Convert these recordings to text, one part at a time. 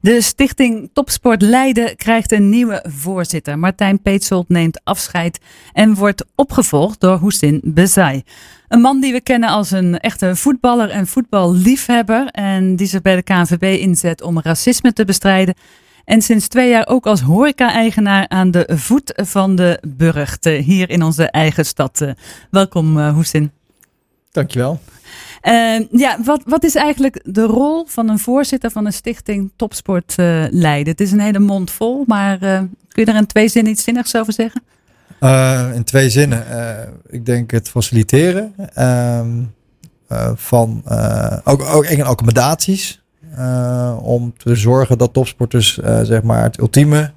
De Stichting Topsport Leiden krijgt een nieuwe voorzitter. Martijn Peetzold neemt afscheid en wordt opgevolgd door Houssin Bezzai. Een man die we kennen als een echte voetballer en voetballiefhebber. En die zich bij de KNVB inzet om racisme te bestrijden. En sinds 2 jaar ook als horeca-eigenaar aan de voet van de Burgt. Hier in onze eigen stad. Welkom Houssin. Dankjewel. Wat is eigenlijk de rol van een voorzitter van een stichting Topsport Leiden? Het is een hele mond vol, maar kun je daar in 2 zinnen iets zinnigs over zeggen? In 2 zinnen. Ik denk het faciliteren van ook accommodaties. Om te zorgen dat topsporters het ultieme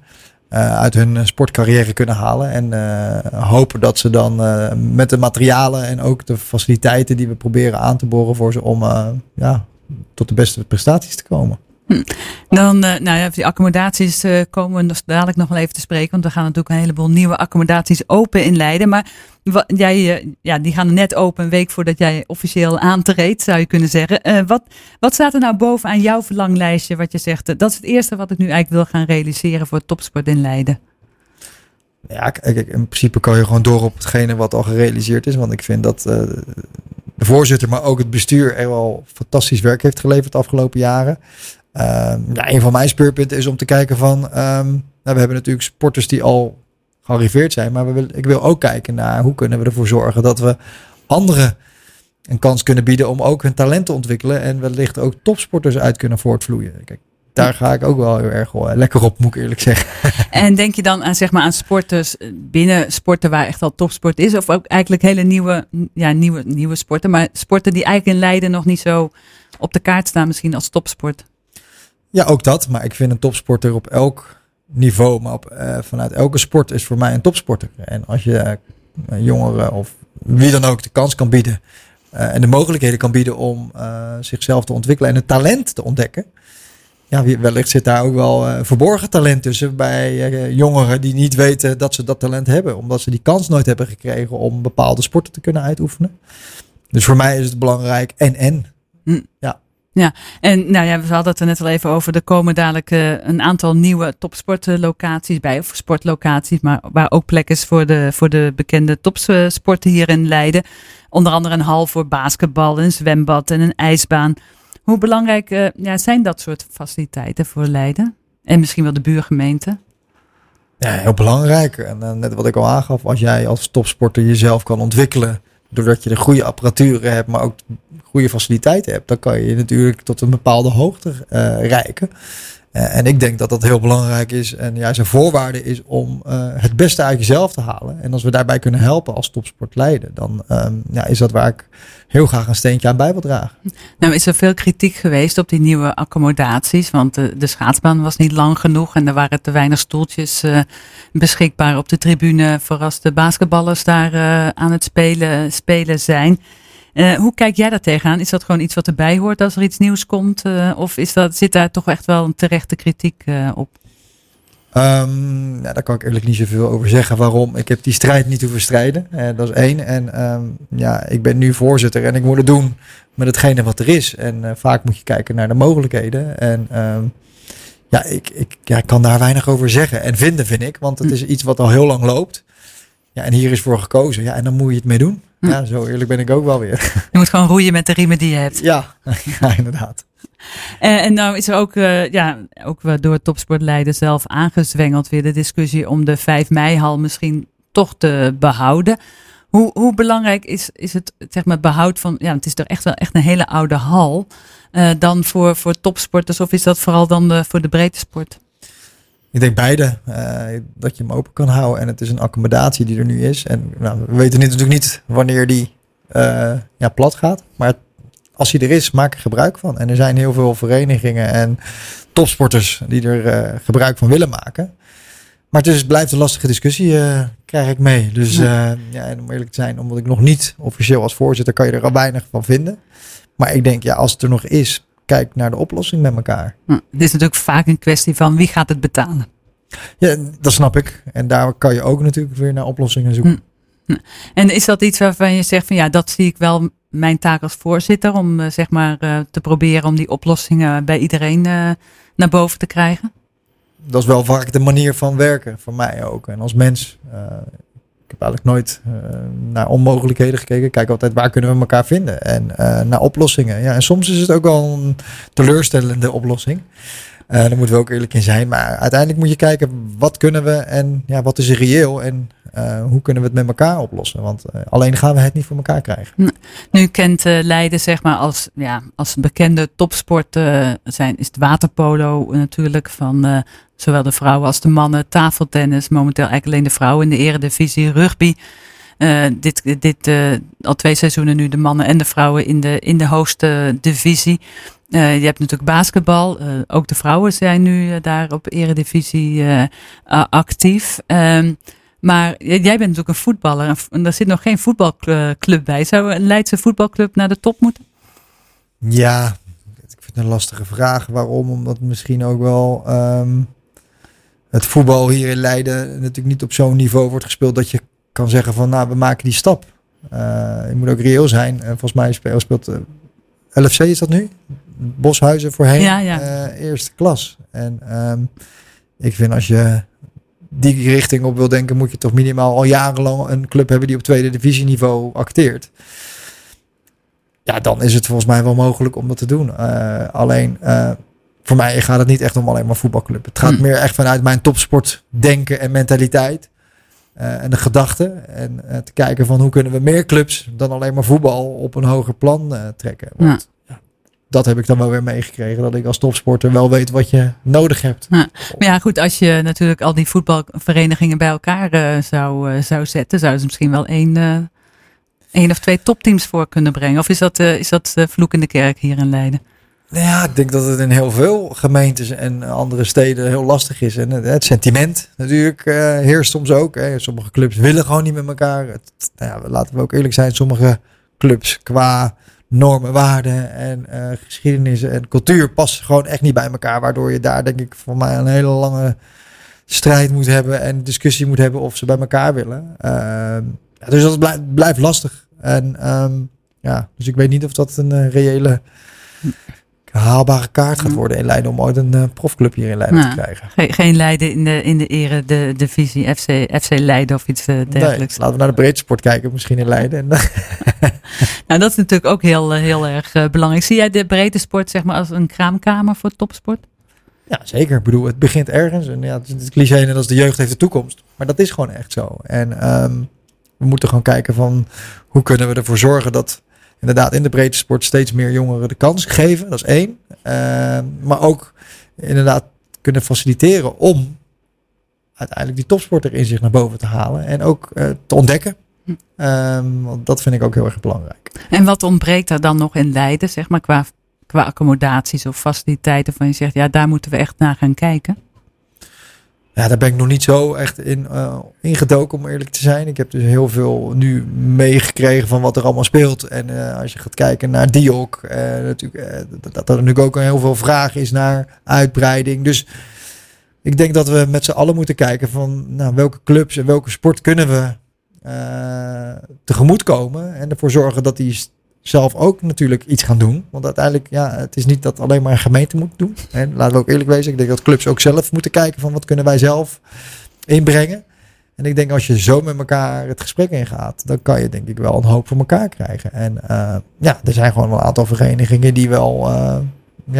uit hun sportcarrière kunnen halen. En hopen dat ze dan met de materialen en ook de faciliteiten die we proberen aan te boren voor ze om tot de beste prestaties te komen. Die accommodaties komen we dadelijk nog wel even te spreken. Want we gaan natuurlijk een heleboel nieuwe accommodaties open in Leiden. Maar die gaan net open een week voordat jij officieel aantreedt, zou je kunnen zeggen. Wat staat er nou bovenaan jouw verlanglijstje wat je zegt? Dat is het eerste wat ik nu eigenlijk wil gaan realiseren voor topsport in Leiden. Ja, kijk, in principe kan je gewoon door op hetgene wat al gerealiseerd is. Want ik vind dat de voorzitter, maar ook het bestuur er wel fantastisch werk heeft geleverd de afgelopen jaren. Een van mijn speerpunten is om te kijken van we hebben natuurlijk sporters die al gearriveerd zijn, maar ik wil ook kijken naar hoe kunnen we ervoor zorgen dat we anderen een kans kunnen bieden om ook hun talent te ontwikkelen en wellicht ook topsporters uit kunnen voortvloeien. Kijk, daar ga ik ook wel heel erg lekker op, moet ik eerlijk zeggen. En denk je dan aan sporters binnen sporten waar echt al topsport is, of ook eigenlijk hele nieuwe sporten, maar sporten die eigenlijk in Leiden nog niet zo op de kaart staan misschien als topsport? Ja, ook dat. Maar ik vind een topsporter op elk niveau, maar vanuit elke sport is voor mij een topsporter. En als je jongeren of wie dan ook de kans kan bieden en de mogelijkheden kan bieden om zichzelf te ontwikkelen en het talent te ontdekken. Ja, wellicht zit daar ook wel verborgen talent tussen bij jongeren die niet weten dat ze dat talent hebben. Omdat ze die kans nooit hebben gekregen om bepaalde sporten te kunnen uitoefenen. Dus voor mij is het belangrijk en. Ja. Ja, en we hadden het er net al even over. Er komen dadelijk een aantal nieuwe topsportlocaties bij. Of sportlocaties, maar waar ook plek is voor de bekende topsporten hier in Leiden. Onder andere een hal voor basketbal, een zwembad en een ijsbaan. Hoe belangrijk zijn dat soort faciliteiten voor Leiden? En misschien wel de buurgemeente? Ja, heel belangrijk. En net wat ik al aangaf, als jij als topsporter jezelf kan ontwikkelen, doordat je de goede apparatuur hebt, maar ook goede faciliteiten hebt, dan kan je natuurlijk tot een bepaalde hoogte reiken. En ik denk dat dat heel belangrijk is. En juist een voorwaarde is om het beste uit jezelf te halen. En als we daarbij kunnen helpen als Topsport Leiden, dan is dat waar ik heel graag een steentje aan bij wil dragen. Nou is er veel kritiek geweest op die nieuwe accommodaties. Want de schaatsbaan was niet lang genoeg. En er waren te weinig stoeltjes beschikbaar op de tribune voor als de basketballers daar aan het spelen zijn. Hoe kijk jij daar tegenaan? Is dat gewoon iets wat erbij hoort als er iets nieuws komt? Of zit daar toch echt wel een terechte kritiek op? Daar kan ik eerlijk niet zoveel over zeggen. Waarom? Ik heb die strijd niet hoeven strijden. Dat is 1. En ik ben nu voorzitter en ik moet het doen met hetgene wat er is. En vaak moet je kijken naar de mogelijkheden. En ik kan daar weinig over zeggen. En vinden, vind ik. Want het is iets wat al heel lang loopt. Ja, en hier is voor gekozen. Ja, en dan moet je het mee doen. Ja, zo eerlijk ben ik ook wel weer. Je moet gewoon roeien met de riemen die je hebt. Ja inderdaad. En nou is er ook door Topsport Leiden zelf aangezwengeld weer de discussie om de 5 mei-hal misschien toch te behouden. Hoe belangrijk is het behoud van, het is toch echt een hele oude hal, dan voor topsporters, of is dat vooral dan voor de breedte sport? Ik denk beide, dat je hem open kan houden. En het is een accommodatie die er nu is. En we weten natuurlijk niet wanneer die plat gaat. Maar als die er is, maak er gebruik van. En er zijn heel veel verenigingen en topsporters die er gebruik van willen maken. Maar het blijft een lastige discussie, krijg ik mee. Dus en om eerlijk te zijn, omdat ik nog niet officieel als voorzitter, kan je er al weinig van vinden. Maar ik denk, als het er nog is, kijk naar de oplossing met elkaar. Het is natuurlijk vaak een kwestie van wie gaat het betalen. Ja, dat snap ik. En daar kan je ook natuurlijk weer naar oplossingen zoeken. En is dat iets waarvan je zegt van dat zie ik wel mijn taak als voorzitter om te proberen om die oplossingen bij iedereen naar boven te krijgen. Dat is wel vaak de manier van werken, voor mij ook. En als mens, ik heb eigenlijk nooit naar onmogelijkheden gekeken. Ik kijk altijd, waar kunnen we elkaar vinden? En naar oplossingen. Ja, en soms is het ook wel een teleurstellende oplossing. Daar moeten we ook eerlijk in zijn. Maar uiteindelijk moet je kijken, wat kunnen we en ja, wat is reëel? En hoe kunnen we het met elkaar oplossen? Want alleen gaan we het niet voor elkaar krijgen. Nu kent Leiden als bekende topsport is het waterpolo natuurlijk van zowel de vrouwen als de mannen. Tafeltennis, momenteel eigenlijk alleen de vrouwen in de eredivisie. Rugby, al 2 seizoenen nu de mannen en de vrouwen in de hoogste divisie. Je hebt natuurlijk basketbal. Ook de vrouwen zijn nu daar op eredivisie actief. Maar jij bent natuurlijk een voetballer. En daar zit nog geen voetbalclub bij. Zou een Leidse voetbalclub naar de top moeten? Ja, ik vind het een lastige vraag. Waarom? Omdat misschien ook wel het voetbal hier in Leiden natuurlijk niet op zo'n niveau wordt gespeeld dat je kan zeggen van we maken die stap. Je moet ook reëel zijn. Volgens mij speelt LFC is dat nu? Boshuizen voorheen, eerste klas. En ik vind als je die richting op wil denken, moet je toch minimaal al jarenlang een club hebben die op tweede divisieniveau acteert. Ja, dan is het volgens mij wel mogelijk om dat te doen. Alleen voor mij gaat het niet echt om alleen maar voetbalclub. Het gaat meer echt vanuit mijn topsport denken en mentaliteit. En de gedachten en te kijken van hoe kunnen we meer clubs dan alleen maar voetbal op een hoger plan trekken. Want dat heb ik dan wel weer meegekregen. Dat ik als topsporter wel weet wat je nodig hebt. Ja. Maar ja goed, als je natuurlijk al die voetbalverenigingen bij elkaar zou zetten. Zouden ze misschien wel één of twee topteams voor kunnen brengen. Of is dat vloek in de kerk hier in Leiden? Ja, ik denk dat het in heel veel gemeentes en andere steden heel lastig is. En het sentiment natuurlijk heerst soms ook. Hè. Sommige clubs willen gewoon niet met elkaar. Laten we ook eerlijk zijn. Sommige clubs qua normen, waarden en geschiedenis en cultuur passen gewoon echt niet bij elkaar. Waardoor je daar denk ik voor mij een hele lange strijd moet hebben. En discussie moet hebben of ze bij elkaar willen. Dus dat blijft lastig. En dus ik weet niet of dat een reële haalbare kaart gaat worden in Leiden om ooit een profclub hier in Leiden te krijgen. Geen Leiden in de eredivisie, FC Leiden of iets dergelijks. Nee, laten we naar de breedsport kijken, misschien in Leiden. Nou, dat is natuurlijk ook heel erg belangrijk. Zie jij de breedsport als een kraamkamer voor topsport? Ja, zeker. Ik bedoel, het begint ergens. En ja, het cliché en dat is de jeugd heeft de toekomst. Maar dat is gewoon echt zo. En we moeten gewoon kijken van hoe kunnen we ervoor zorgen dat inderdaad in de breedte sport steeds meer jongeren de kans geven. Dat is 1. Maar ook inderdaad kunnen faciliteren om uiteindelijk die topsporter in zich naar boven te halen. En ook te ontdekken. Want dat vind ik ook heel erg belangrijk. En wat ontbreekt er dan nog in Leiden qua accommodaties of faciliteiten? Van je zegt, daar moeten we echt naar gaan kijken. Ja, daar ben ik nog niet zo echt in ingedoken, om eerlijk te zijn. Ik heb dus heel veel nu meegekregen van wat er allemaal speelt. En als je gaat kijken naar Diok, dat er natuurlijk ook heel veel vraag is naar uitbreiding. Dus ik denk dat we met z'n allen moeten kijken van welke clubs en welke sport kunnen we tegemoetkomen. En ervoor zorgen dat die zelf ook natuurlijk iets gaan doen. Want uiteindelijk, het is niet dat alleen maar een gemeente moet doen. En laten we ook eerlijk wezen. Ik denk dat clubs ook zelf moeten kijken van wat kunnen wij zelf inbrengen. En ik denk als je zo met elkaar het gesprek ingaat, dan kan je denk ik wel een hoop voor elkaar krijgen. En er zijn gewoon wel een aantal verenigingen die wel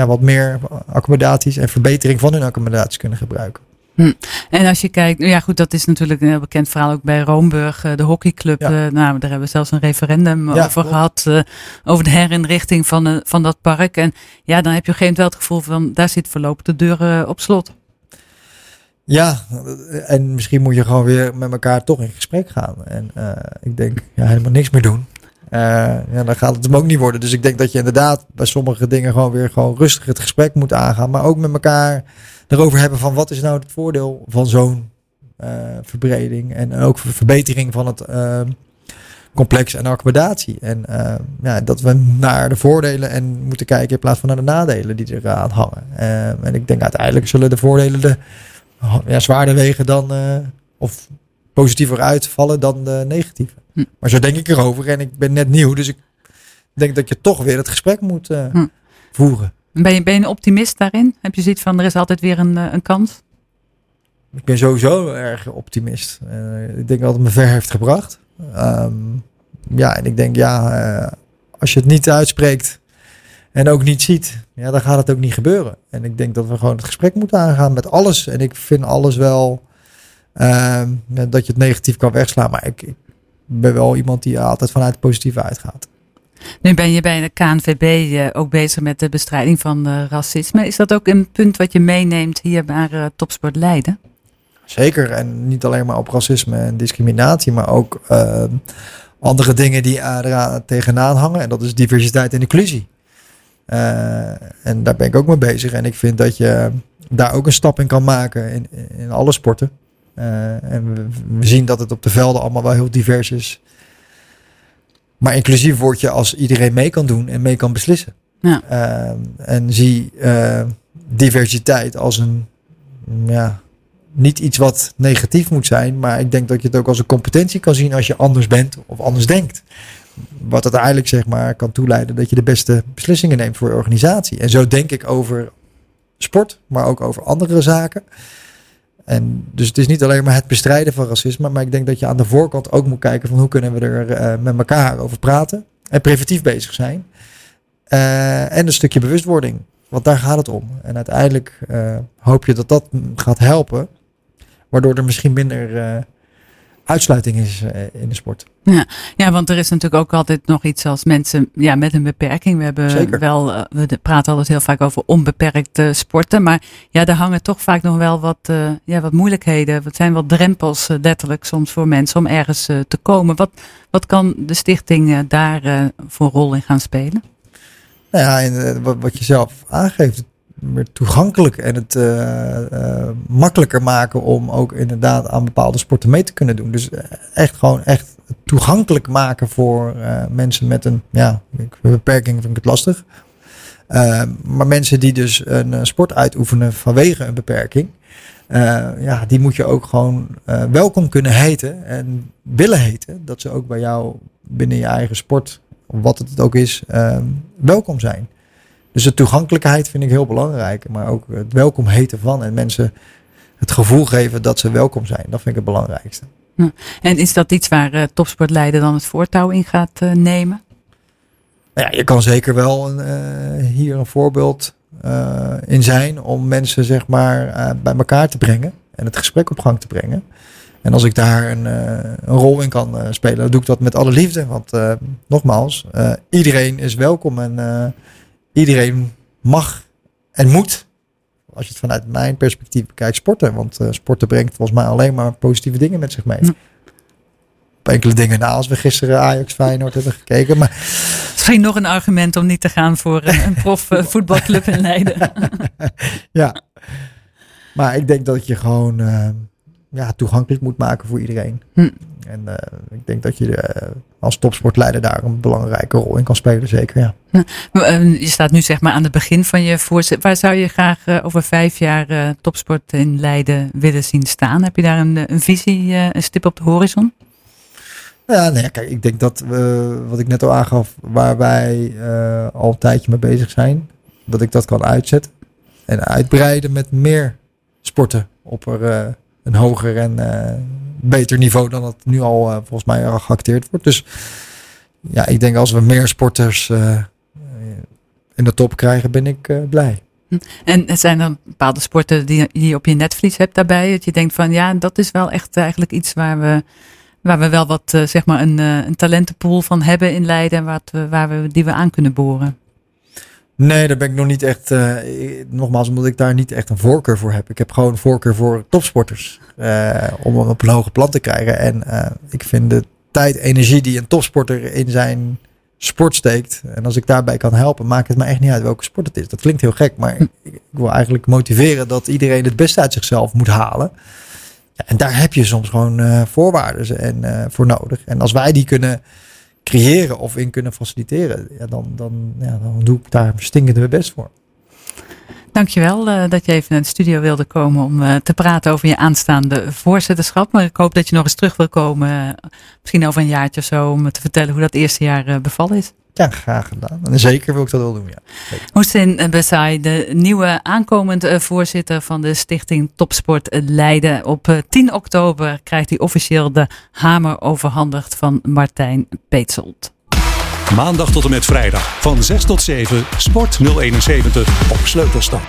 wat meer accommodaties en verbetering van hun accommodaties kunnen gebruiken. En als je kijkt, dat is natuurlijk een heel bekend verhaal ook bij Roomburg, de hockeyclub. Ja. Daar hebben we zelfs een referendum over gehad, over de herinrichting van dat park. En dan heb je op een gegeven moment wel het gevoel van, daar zit voorlopig de deur op slot. Ja, en misschien moet je gewoon weer met elkaar toch in gesprek gaan. En ik denk, helemaal niks meer doen. Dan gaat het hem ook niet worden. Dus ik denk dat je inderdaad bij sommige dingen gewoon weer rustig het gesprek moet aangaan. Maar ook met elkaar erover hebben van wat is nou het voordeel van zo'n verbreding. En ook verbetering van het complex en accommodatie. En dat we naar de voordelen en moeten kijken in plaats van naar de nadelen die eraan hangen. En ik denk uiteindelijk zullen de voordelen zwaarder wegen dan of positiever uitvallen dan de negatieve. Maar zo denk ik erover en ik ben net nieuw, dus ik denk dat je toch weer het gesprek moet voeren. Ben je een optimist daarin? Heb je zoiets van, er is altijd weer een kans? Ik ben sowieso erg optimist. Ik denk dat het me ver heeft gebracht. En ik denk, als je het niet uitspreekt en ook niet ziet, ja, dan gaat het ook niet gebeuren. En ik denk dat we gewoon het gesprek moeten aangaan met alles. En ik vind alles wel, dat je het negatief kan wegslaan. Maar ik ben wel iemand die altijd vanuit het positieve uitgaat. Nu ben je bij de KNVB ook bezig met de bestrijding van racisme. Is dat ook een punt wat je meeneemt hier naar Topsport Leiden? Zeker. En niet alleen maar op racisme en discriminatie, maar ook andere dingen die er tegenaan hangen. En dat is diversiteit en inclusie. En daar ben ik ook mee bezig. En ik vind dat je daar ook een stap in kan maken in alle sporten. En we zien dat het op de velden allemaal wel heel divers is. Maar inclusief word je als iedereen mee kan doen en mee kan beslissen. Ja. En zie diversiteit als niet iets wat negatief moet zijn. Maar ik denk dat je het ook als een competentie kan zien als je anders bent of anders denkt. Wat uiteindelijk kan toeleiden dat je de beste beslissingen neemt voor je organisatie. En zo denk ik over sport, maar ook over andere zaken. En dus het is niet alleen maar het bestrijden van racisme, maar ik denk dat je aan de voorkant ook moet kijken van hoe kunnen we er met elkaar over praten en preventief bezig zijn. En een stukje bewustwording, want daar gaat het om. En uiteindelijk hoop je dat dat gaat helpen, waardoor er misschien minder uitsluiting is in de sport. Ja, want er is natuurlijk ook altijd nog iets als mensen met een beperking. We hebben we praten altijd heel vaak over onbeperkte sporten. Maar daar hangen toch vaak nog wel wat moeilijkheden. Wat zijn wat drempels letterlijk soms voor mensen om ergens te komen. Wat kan de stichting daar voor rol in gaan spelen? Nou ja, wat je zelf aangeeft. Meer toegankelijk en het makkelijker maken om ook inderdaad aan bepaalde sporten mee te kunnen doen. Dus echt toegankelijk maken voor mensen met een beperking vind ik het lastig. Maar mensen die dus een sport uitoefenen vanwege een beperking, die moet je ook gewoon welkom kunnen heten en willen heten. Dat ze ook bij jou binnen je eigen sport, wat het ook is, welkom zijn. Dus de toegankelijkheid vind ik heel belangrijk. Maar ook het welkom heten van. En mensen het gevoel geven dat ze welkom zijn. Dat vind ik het belangrijkste. En is dat iets waar Topsport Leiden dan het voortouw in gaat nemen? Ja, je kan zeker wel hier een voorbeeld in zijn. Om mensen bij elkaar te brengen. En het gesprek op gang te brengen. En als ik daar een rol in kan spelen. Dan doe ik dat met alle liefde. Want nogmaals, iedereen is welkom. En... iedereen mag en moet, als je het vanuit mijn perspectief bekijkt, sporten. Want sporten brengt volgens mij alleen maar positieve dingen met zich mee. Ja. Op enkele dingen als we gisteren Ajax Feyenoord hebben gekeken. Maar... Misschien nog een argument om niet te gaan voor een profvoetbalclub in Leiden. Ja, maar ik denk dat je gewoon toegankelijk moet maken voor iedereen. Hm. En ik denk dat je als topsportleider daar een belangrijke rol in kan spelen, zeker. Ja. Je staat nu aan het begin van je voorzitter. Waar zou je graag over 5 jaar topsport in Leiden willen zien staan? Heb je daar een visie, een stip op de horizon? Kijk, ik denk dat wat ik net al aangaf, waar wij al een tijdje mee bezig zijn, dat ik dat kan uitzetten en uitbreiden met meer sporten op een hoger en beter niveau dan dat nu al volgens mij geacteerd wordt. Dus ik denk als we meer sporters in de top krijgen, ben ik blij. En zijn er bepaalde sporten die je op je netvlies hebt daarbij? Dat je denkt van dat is wel echt eigenlijk iets waar we wel wat een talentenpool van hebben in Leiden. En die we aan kunnen boren. Nee, daar ben ik nog niet echt... nogmaals, omdat ik daar niet echt een voorkeur voor heb. Ik heb gewoon een voorkeur voor topsporters. Om hem op een hoger plan te krijgen. En ik vind de tijd, energie die een topsporter in zijn sport steekt. En als ik daarbij kan helpen, maakt het me echt niet uit welke sport het is. Dat klinkt heel gek, maar ik wil eigenlijk motiveren dat iedereen het beste uit zichzelf moet halen. Ja, en daar heb je soms gewoon voorwaarden voor nodig. En als wij die kunnen creëren of in kunnen faciliteren, dan doe ik daar stinkend mijn best voor. Dankjewel dat je even naar de studio wilde komen om te praten over je aanstaande voorzitterschap. Maar ik hoop dat je nog eens terug wil komen, misschien over een jaartje of zo, om te vertellen hoe dat eerste jaar bevallen is. Ja, graag gedaan. En zeker wil ik dat wel doen, ja. Houssin Bezzai, de nieuwe aankomend voorzitter van de Stichting Topsport Leiden. Op 10 oktober krijgt hij officieel de hamer overhandigd van Martijn Peetzold. Maandag tot en met vrijdag van 6 tot 7 Sport 071 op Sleutelstad.